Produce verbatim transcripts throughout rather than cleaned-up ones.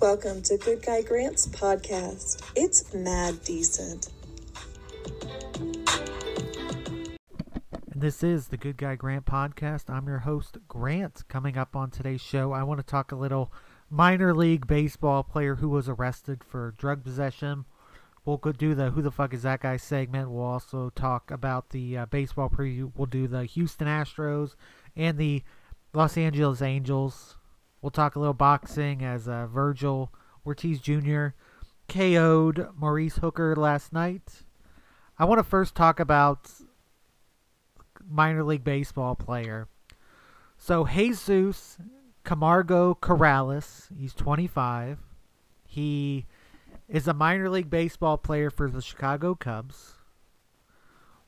Welcome to Good Guy Grant's podcast. It's mad decent. This is the Good Guy Grant podcast. I'm your host, Grant. Coming up on today's show, I want to talk a little minor league baseball player who was arrested for drug possession. We'll go do the Who the Fuck Is That Guy segment. We'll also talk about the uh, baseball preview. We'll do the Houston Astros and the Los Angeles Angels. We'll talk a little boxing as uh, Virgil Ortiz Junior K O'd Maurice Hooker last night. I want to first talk about minor league baseball player. So Jesus Camargo Corrales, he's twenty-five. He is a minor league baseball player for the Chicago Cubs.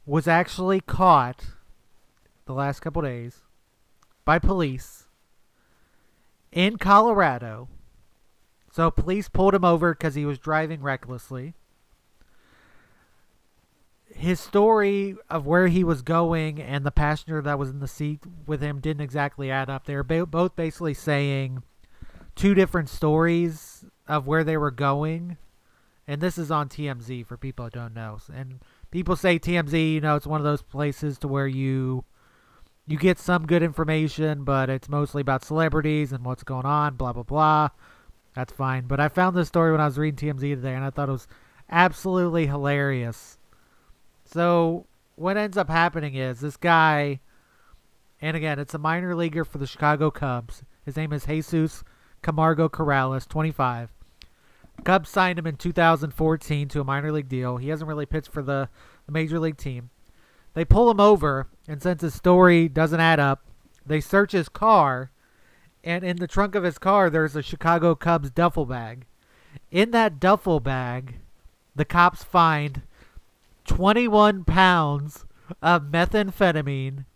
Was actually caught the last couple days by police in Colorado. So police pulled him over because he was driving recklessly. His story of where he was going and the passenger that was in the seat with him didn't exactly add up. They were ba- both basically saying two different stories of where they were going. And this is on T M Z for people who don't know. And people say T M Z, you know, it's one of those places to where you... You get some good information, but it's mostly about celebrities and what's going on, blah, blah, blah. That's fine. But I found this story when I was reading T M Z today, and I thought it was absolutely hilarious. So what ends up happening is this guy, and again, it's a minor leaguer for the Chicago Cubs. His name is Jesus Camargo Corrales, twenty-five. Cubs signed him in two thousand fourteen to a minor league deal. He hasn't really pitched for the, the major league team. They pull him over, and since his story doesn't add up, they search his car, and in the trunk of his car, there's a Chicago Cubs duffel bag. In that duffel bag, the cops find twenty-one pounds of methamphetamine,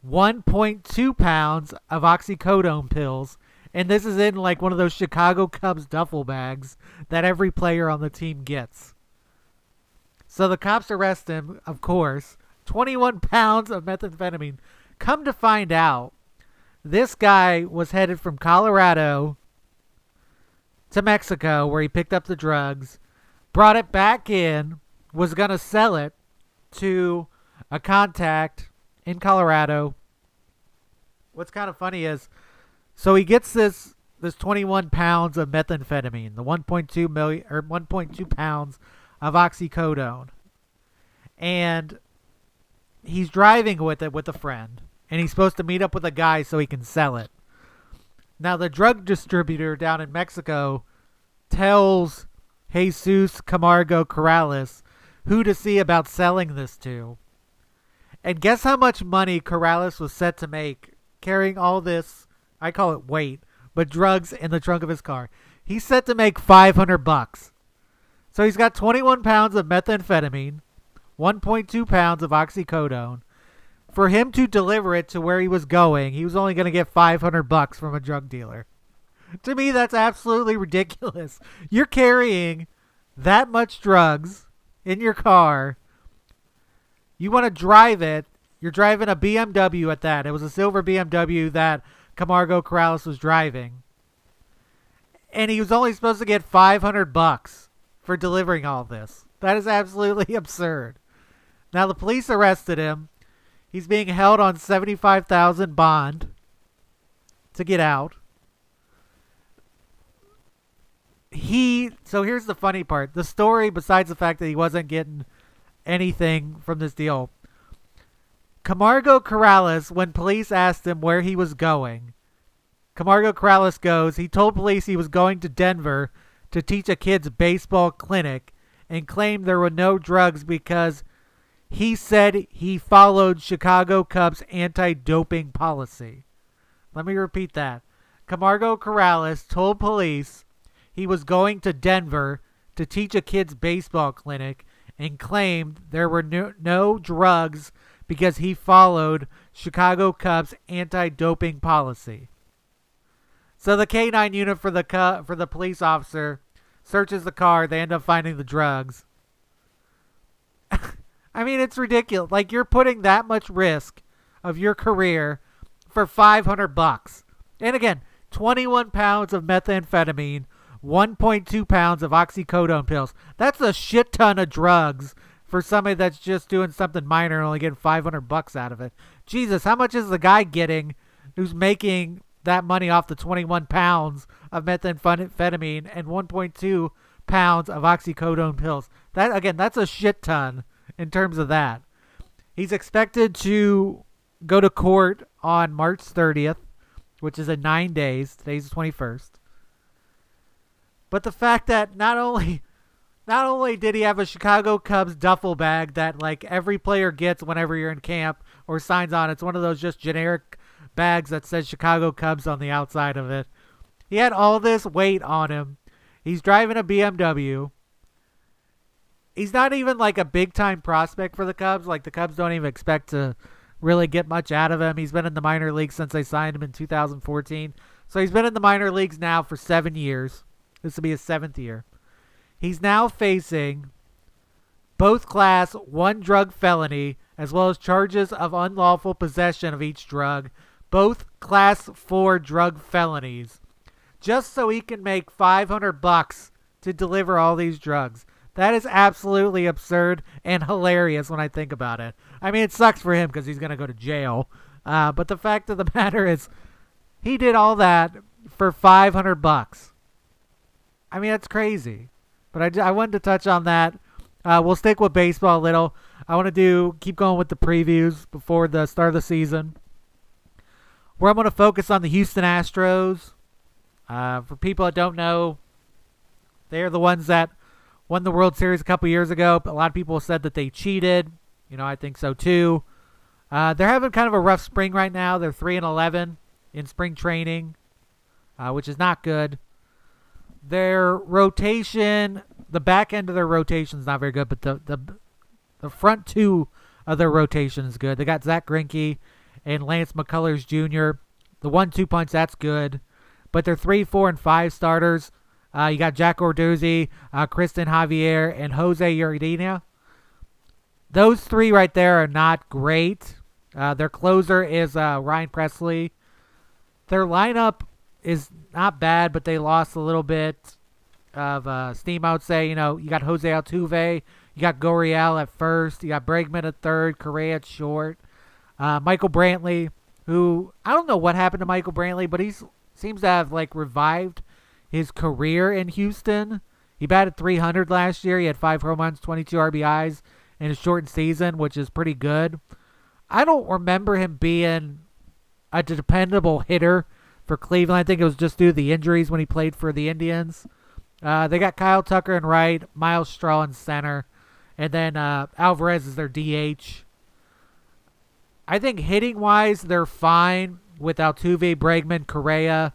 one point two pounds of oxycodone pills, and this is in like one of those Chicago Cubs duffel bags that every player on the team gets. So the cops arrest him, of course. twenty-one pounds of methamphetamine. Come to find out, this guy was headed from Colorado to Mexico where he picked up the drugs, brought it back in, was going to sell it to a contact in Colorado. What's kind of funny is, so he gets this this twenty-one pounds of methamphetamine, the one point two million or one point two pounds of oxycodone, and he's driving with it with a friend, and he's supposed to meet up with a guy so he can sell it. Now the drug distributor down in Mexico tells Jesus Camargo Corrales who to see about selling this to, and guess how much money Corrales was set to make carrying all this, I call it weight, but drugs in the trunk of his car. He's set to make five hundred bucks. So he's got twenty-one pounds of methamphetamine, one point two pounds of oxycodone. For him to deliver it to where he was going, he was only going to get five hundred bucks from a drug dealer. To me, that's absolutely ridiculous. You're carrying that much drugs in your car. You want to drive it. You're driving a B M W at that. It was a silver B M W that Camargo Corrales was driving. And he was only supposed to get five hundred bucks. For delivering all this. That is absolutely absurd. Now the police arrested him. He's being held on seventy-five thousand dollars bond to get out. He, so here's the funny part. The story, besides the fact that he wasn't getting anything from this deal, Camargo Corrales, when police asked him where he was going, Camargo Corrales goes, he told police he was going to Denver to teach a kid's baseball clinic and claimed there were no drugs because he said he followed Chicago Cubs anti-doping policy. Let me repeat that. Camargo Corrales told police he was going to Denver to teach a kid's baseball clinic and claimed there were no, no drugs because he followed Chicago Cubs anti-doping policy. So the K nine unit for the cu- for the police officer searches the car. They end up finding the drugs. I mean, it's ridiculous. Like, you're putting that much risk of your career for five hundred bucks. And again, twenty-one pounds of methamphetamine, one point two pounds of oxycodone pills. That's a shit ton of drugs for somebody that's just doing something minor and only getting five hundred bucks out of it. Jesus, how much is the guy getting who's making that money off the twenty-one pounds of methamphetamine and one point two pounds of oxycodone pills? That, again, that's a shit ton in terms of that. He's expected to go to court on March thirtieth, which is in nine days. Today's the twenty-first. But the fact that not only not only did he have a Chicago Cubs duffel bag that like every player gets whenever you're in camp or signs on, it's one of those just generic bags that says Chicago Cubs on the outside of it. He had all this weight on him. He's driving a B M W. He's not even like a big-time prospect for the Cubs. Like, the Cubs don't even expect to really get much out of him. He's been in the minor leagues since they signed him in two thousand fourteen. So he's been in the minor leagues now for seven years. This will be his seventh year. He's now facing both class one drug felony as well as charges of unlawful possession of each drug, both class four drug felonies, just so he can make five hundred bucks to deliver all these drugs. That is absolutely absurd and hilarious when I think about it. I mean, it sucks for him because he's going to go to jail. Uh, but the fact of the matter is he did all that for five hundred bucks. I mean, that's crazy. But I, I wanted to touch on that. Uh, we'll stick with baseball a little. I want to do keep going with the previews before the start of the season, where I'm going to focus on the Houston Astros. Uh, for people that don't know, they're the ones that won the World Series a couple years ago. A lot of people said that they cheated. You know, I think so too. Uh, they're having kind of a rough spring right now. They're three and eleven in spring training, uh, which is not good. Their rotation, the back end of their rotation is not very good, but the, the, the front two of their rotation is good. They got Zach Greinke and Lance McCullers Junior The one two punch, that's good. But they're three, four, and five starters. Uh, you got Jack Orduzzi, uh, Kristen Javier, and Jose Uredina. Those three right there are not great. Uh, their closer is uh, Ryan Presley. Their lineup is not bad, but they lost a little bit of uh, steam, I would say. You know, you got Jose Altuve. You got Gurriel at first. You got Bregman at third. Correa at short. Uh, Michael Brantley, who I don't know what happened to Michael Brantley, but he's seems to have like revived his career in Houston. He batted three hundred last year. He had five home runs, twenty-two R B Is in a shortened season, which is pretty good. I don't remember him being a dependable hitter for Cleveland. I think it was just due to the injuries when he played for the Indians. Uh, they got Kyle Tucker in right, Miles Straw in center, and then uh, Alvarez is their D H. I think hitting-wise, they're fine with Altuve, Bregman, Correa,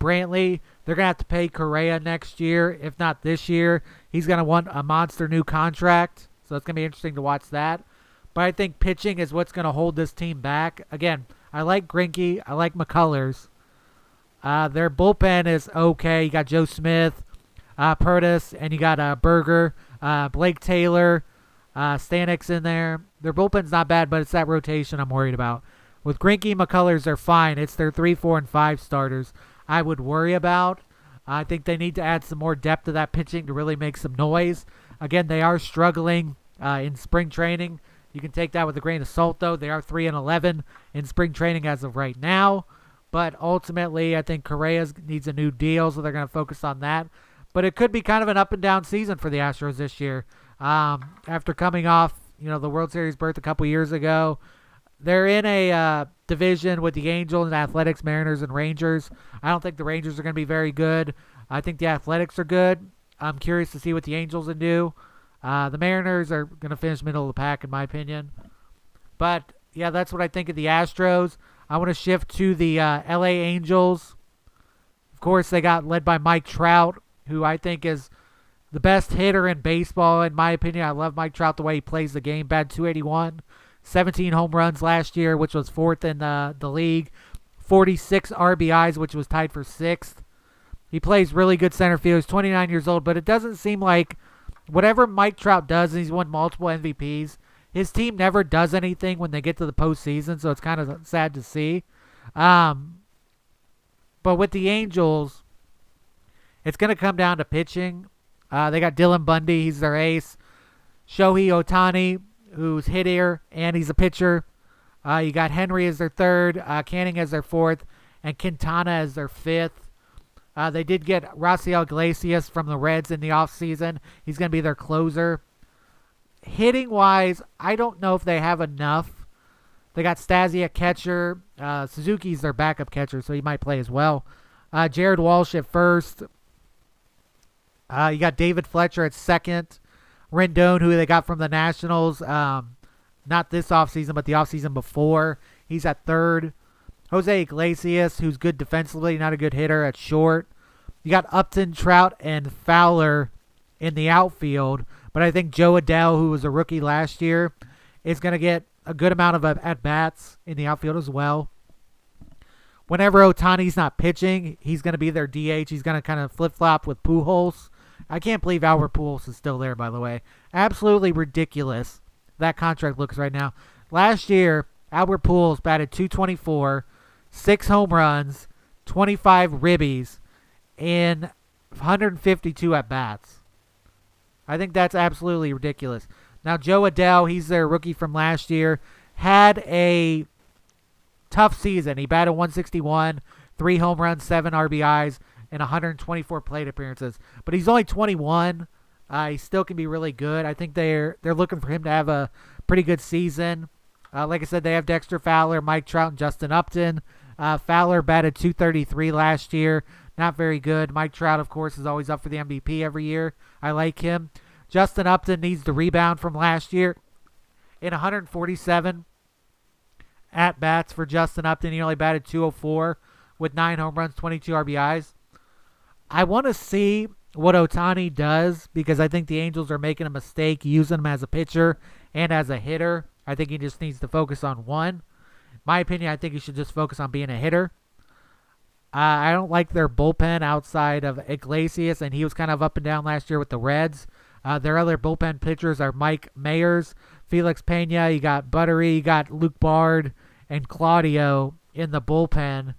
Brantley. They're going to have to pay Correa next year, if not this year. He's going to want a monster new contract, so it's going to be interesting to watch that. But I think pitching is what's going to hold this team back. Again, I like Greinke. I like McCullers. Uh, their bullpen is okay. You got Joe Smith, uh, Pertis, and you got uh, Berger, uh, Blake Taylor, uh, Stanek's in there. Their bullpen's not bad, but it's that rotation I'm worried about. With Greinke and McCullers, they're fine. It's their three, four, and five starters I would worry about. I think they need to add some more depth to that pitching to really make some noise. Again, they are struggling uh, in spring training. You can take that with a grain of salt, though. They are three and eleven in spring training as of right now. But ultimately, I think Correa needs a new deal, so they're going to focus on that. But it could be kind of an up and down season for the Astros this year. Um, after coming off, you know, the World Series berth a couple years ago. They're in a uh, division with the Angels and Athletics, Mariners, and Rangers. I don't think the Rangers are going to be very good. I think the Athletics are good. I'm curious to see what the Angels can do. Uh, the Mariners are going to finish middle of the pack, in my opinion. But, yeah, that's what I think of the Astros. I want to shift to the uh, L A Angels. Of course, they got led by Mike Trout, who I think is the best hitter in baseball, in my opinion. I love Mike Trout, the way he plays the game. Batted two eighty-one. seventeen home runs last year, which was fourth in the, the league. forty-six R B Is, which was tied for sixth. He plays really good center field. He's twenty-nine years old, but it doesn't seem like whatever Mike Trout does, and he's won multiple M V Ps, his team never does anything when they get to the postseason, so it's kind of sad to see. Um, but with the Angels, It's going to come down to pitching. Uh, they got Dylan Bundy. He's their ace. Shohei Ohtani, who's hittier, and he's a pitcher. Uh, you got Henry as their third, uh, Canning as their fourth, and Quintana as their fifth. Uh, they did get Raisel Iglesias from the Reds in the offseason. He's going to be their closer. Hitting-wise, I don't know if they have enough. They got Stassi at catcher. Uh, Suzuki's their backup catcher, so he might play as well. Uh, Jared Walsh at first. Uh, you got David Fletcher at second. Rendon, who they got from the Nationals, um, not this offseason, but the offseason before. He's at third. Jose Iglesias, who's good defensively, not a good hitter, at short. You got Upton, Trout, and Fowler in the outfield. But I think Joe Adell, who was a rookie last year, is going to get a good amount of at-bats in the outfield as well. Whenever Ohtani's not pitching, he's going to be their D H. He's going to kind of flip-flop with Pujols. I can't believe Albert Pujols is still there, by the way. Absolutely ridiculous that contract looks right now. Last year, Albert Pujols batted two twenty-four, six home runs, twenty-five ribbies, and one hundred fifty-two at-bats. I think that's absolutely ridiculous. Now, Joe Adell, he's their rookie from last year, had a tough season. He batted one sixty-one, three home runs, seven R B Is, and one hundred twenty-four plate appearances. But he's only twenty-one. Uh, he still can be really good. I think they're they're looking for him to have a pretty good season. Uh, like I said, they have Dexter Fowler, Mike Trout, and Justin Upton. Uh, Fowler batted two thirty-three last year. Not very good. Mike Trout, of course, is always up for the M V P every year. I like him. Justin Upton needs the rebound from last year. In one hundred forty-seven at-bats for Justin Upton, he only batted two oh four with nine home runs, twenty-two R B Is. I want to see what Ohtani does because I think the Angels are making a mistake using him as a pitcher and as a hitter. I think he just needs to focus on one. In my opinion, I think he should just focus on being a hitter. Uh, I don't like their bullpen outside of Iglesias, and he was kind of up and down last year with the Reds. Uh, their other bullpen pitchers are Mike Mayers, Felix Pena, you got Buttery, you got Luke Bard, and Claudio in the bullpen.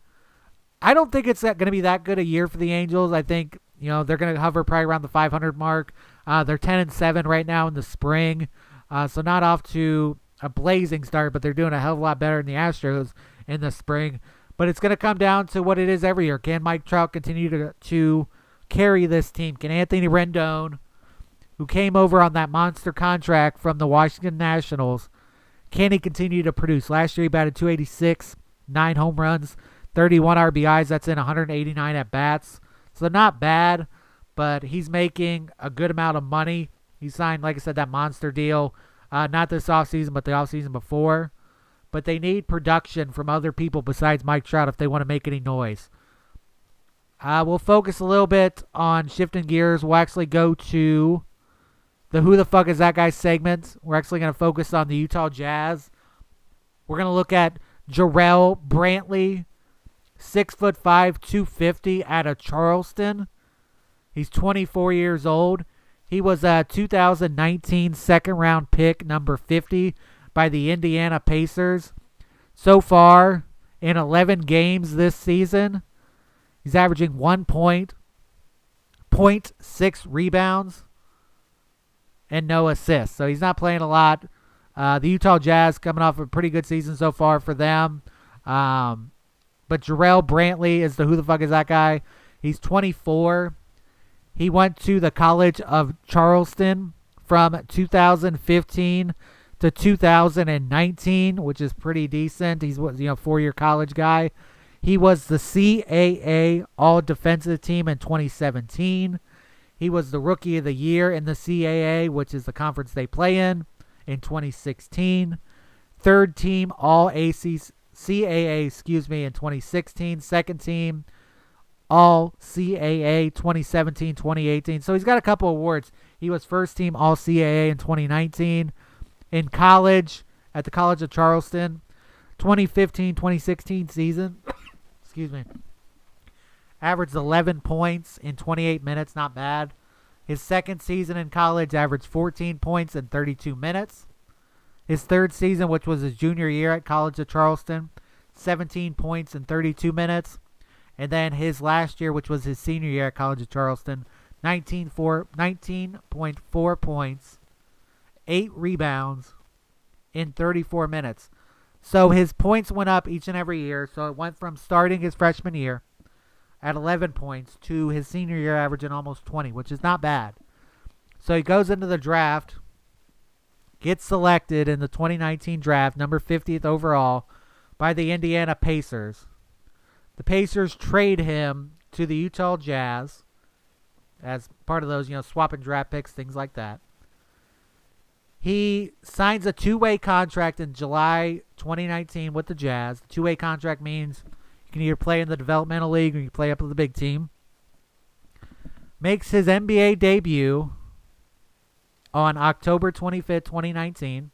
I don't think it's going to be that good a year for the Angels. I think, you know, they're going to hover probably around the five hundred mark. Uh, they're ten and seven right now in the spring. Uh, so not off to a blazing start, but they're doing a hell of a lot better than the Astros in the spring. But it's going to come down to what it is every year. Can Mike Trout continue to, to carry this team? Can Anthony Rendon, who came over on that monster contract from the Washington Nationals, can he continue to produce? Last year he batted two eighty-six, nine home runs, thirty-one R B Is. That's in one hundred eighty-nine at-bats. So not bad, but he's making a good amount of money. He signed, like I said, that monster deal. Uh, not this offseason, but the offseason before. But they need production from other people besides Mike Trout if they want to make any noise. Uh, we'll focus a little bit on shifting gears. We'll actually go to the Who the Fuck Is That Guy segment. We're actually going to focus on the Utah Jazz. We're going to look at Jarrell Brantley. Six foot five, two fifty out of Charleston. He's twenty-four years old. He was a two thousand nineteen second round pick, number fifty, by the Indiana Pacers. So far, in eleven games this season, he's averaging one point, zero point six rebounds, and no assists. So he's not playing a lot. Uh, the Utah Jazz coming off a pretty good season so far for them. Um... But Jarrell Brantley is the who the fuck is that guy. He's twenty-four. He went to the College of Charleston from two thousand fifteen to two thousand nineteen, which is pretty decent. He's, you know, four-year college guy. He was the C A A All-Defensive Team in twenty seventeen. He was the Rookie of the Year in the C A A, which is the conference they play in, in twenty sixteen. Third team All-A C C. C A A, excuse me, in twenty sixteen, second team, all C A A, twenty seventeen, twenty eighteen. So he's got a couple awards. He was first team all C A A in twenty nineteen. In college, at the College of Charleston, twenty fifteen twenty sixteen season, excuse me, averaged eleven points in twenty-eight minutes, not bad. His second season in college averaged fourteen points in thirty-two minutes. His third season, which was his junior year at College of Charleston, seventeen points in thirty-two minutes. And then his last year, which was his senior year at College of Charleston, nineteen point four points, eight rebounds in thirty-four minutes. So his points went up each and every year. So it went from starting his freshman year at eleven points to his senior year averaging almost twenty, which is not bad. So he goes into the draft, gets selected in the twenty nineteen draft, number fiftieth overall, by the Indiana Pacers. The Pacers trade him to the Utah Jazz as part of those, you know, swapping draft picks, things like that. He signs a two-way contract in July twenty nineteen with the Jazz. The two-way contract means you can either play in the developmental league or you play up with the big team. Makes his N B A debut on October twenty-fifth, twenty nineteen.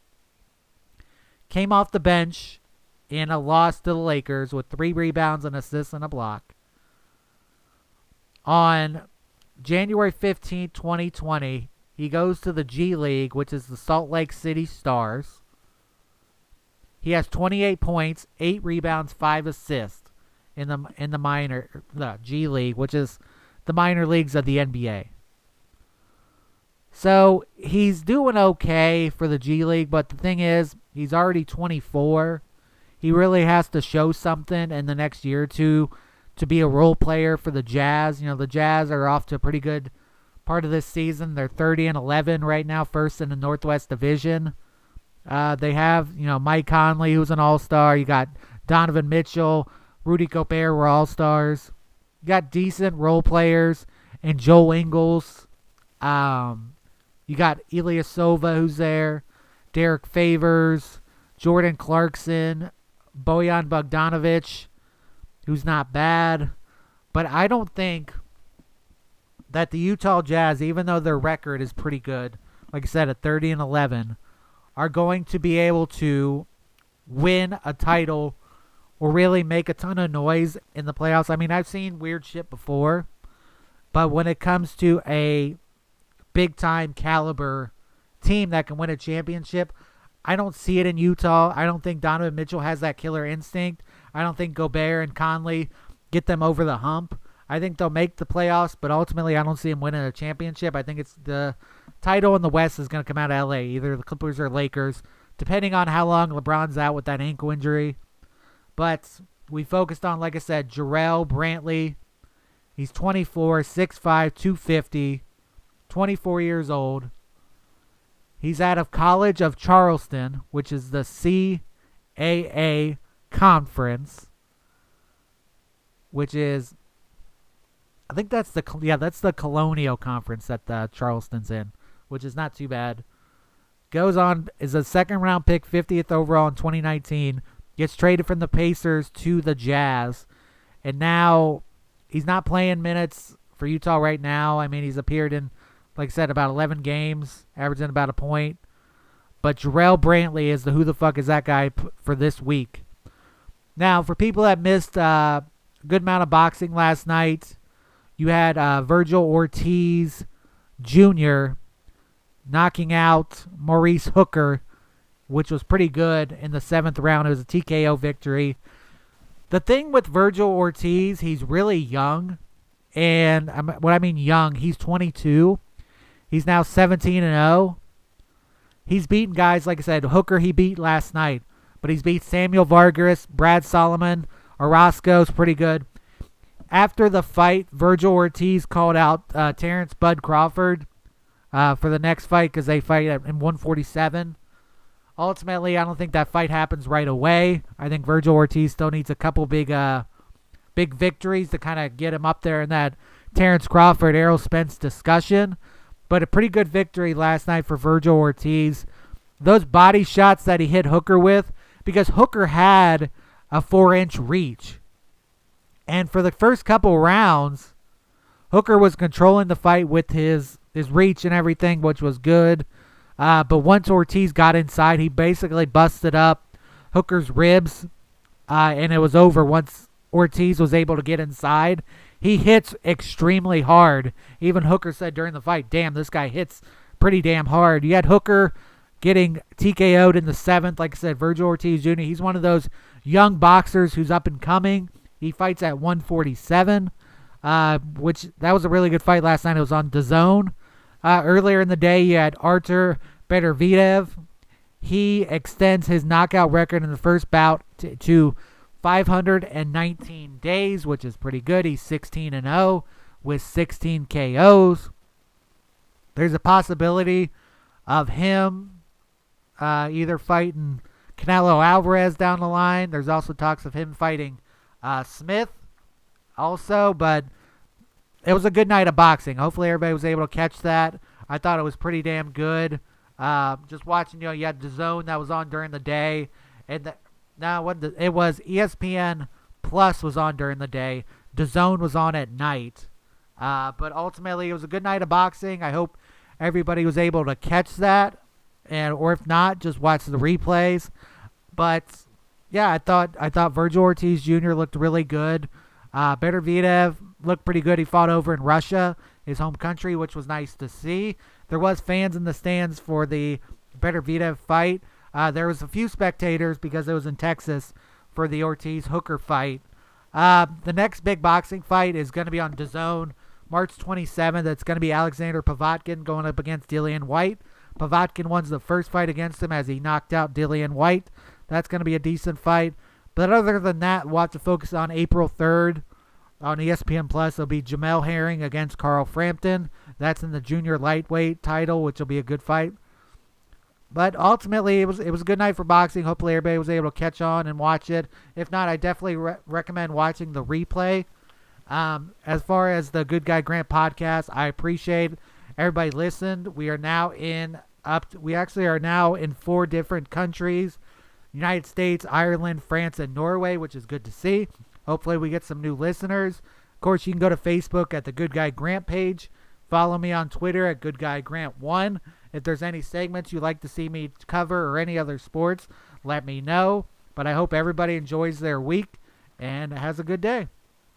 Came off the bench in a loss to the Lakers with three rebounds, an assist, and a block. On January fifteenth, twenty twenty, he goes to the G League, which is the Salt Lake City Stars. He has twenty-eight points, eight rebounds, five assists in the in the minor the G League, which is the minor leagues of the N B A. So he's doing okay for the G League, but the thing is, he's already twenty-four. He really has to show something in the next year or two to be a role player for the Jazz. You know, the Jazz are off to a pretty good part of this season. They're thirty and eleven right now, first in the Northwest Division. Uh, they have, you know, Mike Conley, who's an all-star. You got Donovan Mitchell, Rudy Gobert were all-stars. You got decent role players and Joel Ingles. Um... You got Ilyasova, who's there, Derek Favors, Jordan Clarkson, Bojan Bogdanovic, who's not bad. But I don't think that the Utah Jazz, even though their record is pretty good, like I said, at thirty and eleven, are going to be able to win a title or really make a ton of noise in the playoffs. I mean, I've seen weird shit before, but when it comes to a big-time caliber team that can win a championship, I don't see it in Utah. I don't think Donovan Mitchell has that killer instinct. I don't think Gobert and Conley get them over the hump. I think they'll make the playoffs, but ultimately I don't see them winning a championship. I think it's the title in the West is going to come out of L A, either the Clippers or Lakers, depending on how long LeBron's out with that ankle injury. But we focused on, like I said, Jarrell Brantley. He's twenty-four, six five, two fifty. twenty-four years old. He's out of College of Charleston, which is the C A A conference, which is, I think that's the, yeah, that's the Colonial Conference that uh, Charleston's in, which is not too bad. Goes on, is a second round pick, fiftieth overall in twenty nineteen, gets traded from the Pacers to the Jazz, and now he's not playing minutes for Utah right now. I mean, he's appeared in, like I said, about eleven games, averaging about a point. But Jarrell Brantley is the who the fuck is that guy p- for this week. Now, for people that missed uh, a good amount of boxing last night, you had uh, Virgil Ortiz Junior knocking out Maurice Hooker, which was pretty good in the seventh round. It was a T K O victory. The thing with Virgil Ortiz, he's really young. And what I mean young, he's twenty-two. He's now seventeen and oh. He's beaten guys, like I said, Hooker he beat last night. But he's beat Samuel Vargas, Brad Solomon, Orozco's pretty good. After the fight, Virgil Ortiz called out uh, Terrence Bud Crawford uh, for the next fight because they fight at in one forty-seven. Ultimately, I don't think that fight happens right away. I think Virgil Ortiz still needs a couple big uh, big victories to kind of get him up there in that Terrence Crawford, Errol Spence discussion. But a pretty good victory last night for Virgil Ortiz. Those body shots that he hit Hooker with, because Hooker had a four-inch reach. And for the first couple rounds, Hooker was controlling the fight with his, his reach and everything, which was good. Uh, but once Ortiz got inside, he basically busted up Hooker's ribs, uh, and it was over once Ortiz was able to get inside. He hits extremely hard. Even Hooker said during the fight, damn, this guy hits pretty damn hard. You had Hooker getting T K O'd in the seventh. Like I said, Virgil Ortiz Junior, he's one of those young boxers who's up and coming. He fights at one forty-seven, uh, which that was a really good fight last night. It was on D A Z N. Uh, earlier in the day, you had Artur Beterbiev. He extends his knockout record in the first bout to, to five hundred nineteen days, which is pretty good. He's sixteen and oh with sixteen K Os. There's a possibility of him uh, either fighting Canelo Alvarez down the line. There's also talks of him fighting uh, Smith also, but it was a good night of boxing. Hopefully everybody was able to catch that. I thought it was pretty damn good. Uh, just watching, you know, you had D A Z N that was on during the day. And the, no, what the, it was E S P N Plus was on during the day. D A Z N was on at night. Uh, but ultimately, it was a good night of boxing. I hope everybody was able to catch that, and or if not, just watch the replays. But yeah, I thought I thought Virgil Ortiz Junior looked really good. Uh, Beterbiev looked pretty good. He fought over in Russia, his home country, which was nice to see. There was fans in the stands for the Beterbiev fight. Uh, there was a few spectators because it was in Texas for the Ortiz Hooker fight. Uh, the next big boxing fight is going to be on D A Z N. March twenty-seventh, that's going to be Alexander Povetkin going up against Dillian Whyte. Povetkin won the first fight against him as he knocked out Dillian Whyte. That's going to be a decent fight. But other than that, we'll have to focus on April third on E S P N Plus. It'll be Jamel Herring against Carl Frampton. That's in the junior lightweight title, which will be a good fight. But ultimately, it was it was a good night for boxing. Hopefully, everybody was able to catch on and watch it. If not, I definitely re- recommend watching the replay. Um, as far as the Good Guy Grant podcast, I appreciate everybody listened. We are now in up. To, we actually are now in four different countries: United States, Ireland, France, and Norway, which is good to see. Hopefully, we get some new listeners. Of course, you can go to Facebook at the Good Guy Grant page. Follow me on Twitter at Good Guy Grant One. If there's any segments you'd like to see me cover or any other sports, let me know. But I hope everybody enjoys their week and has a good day.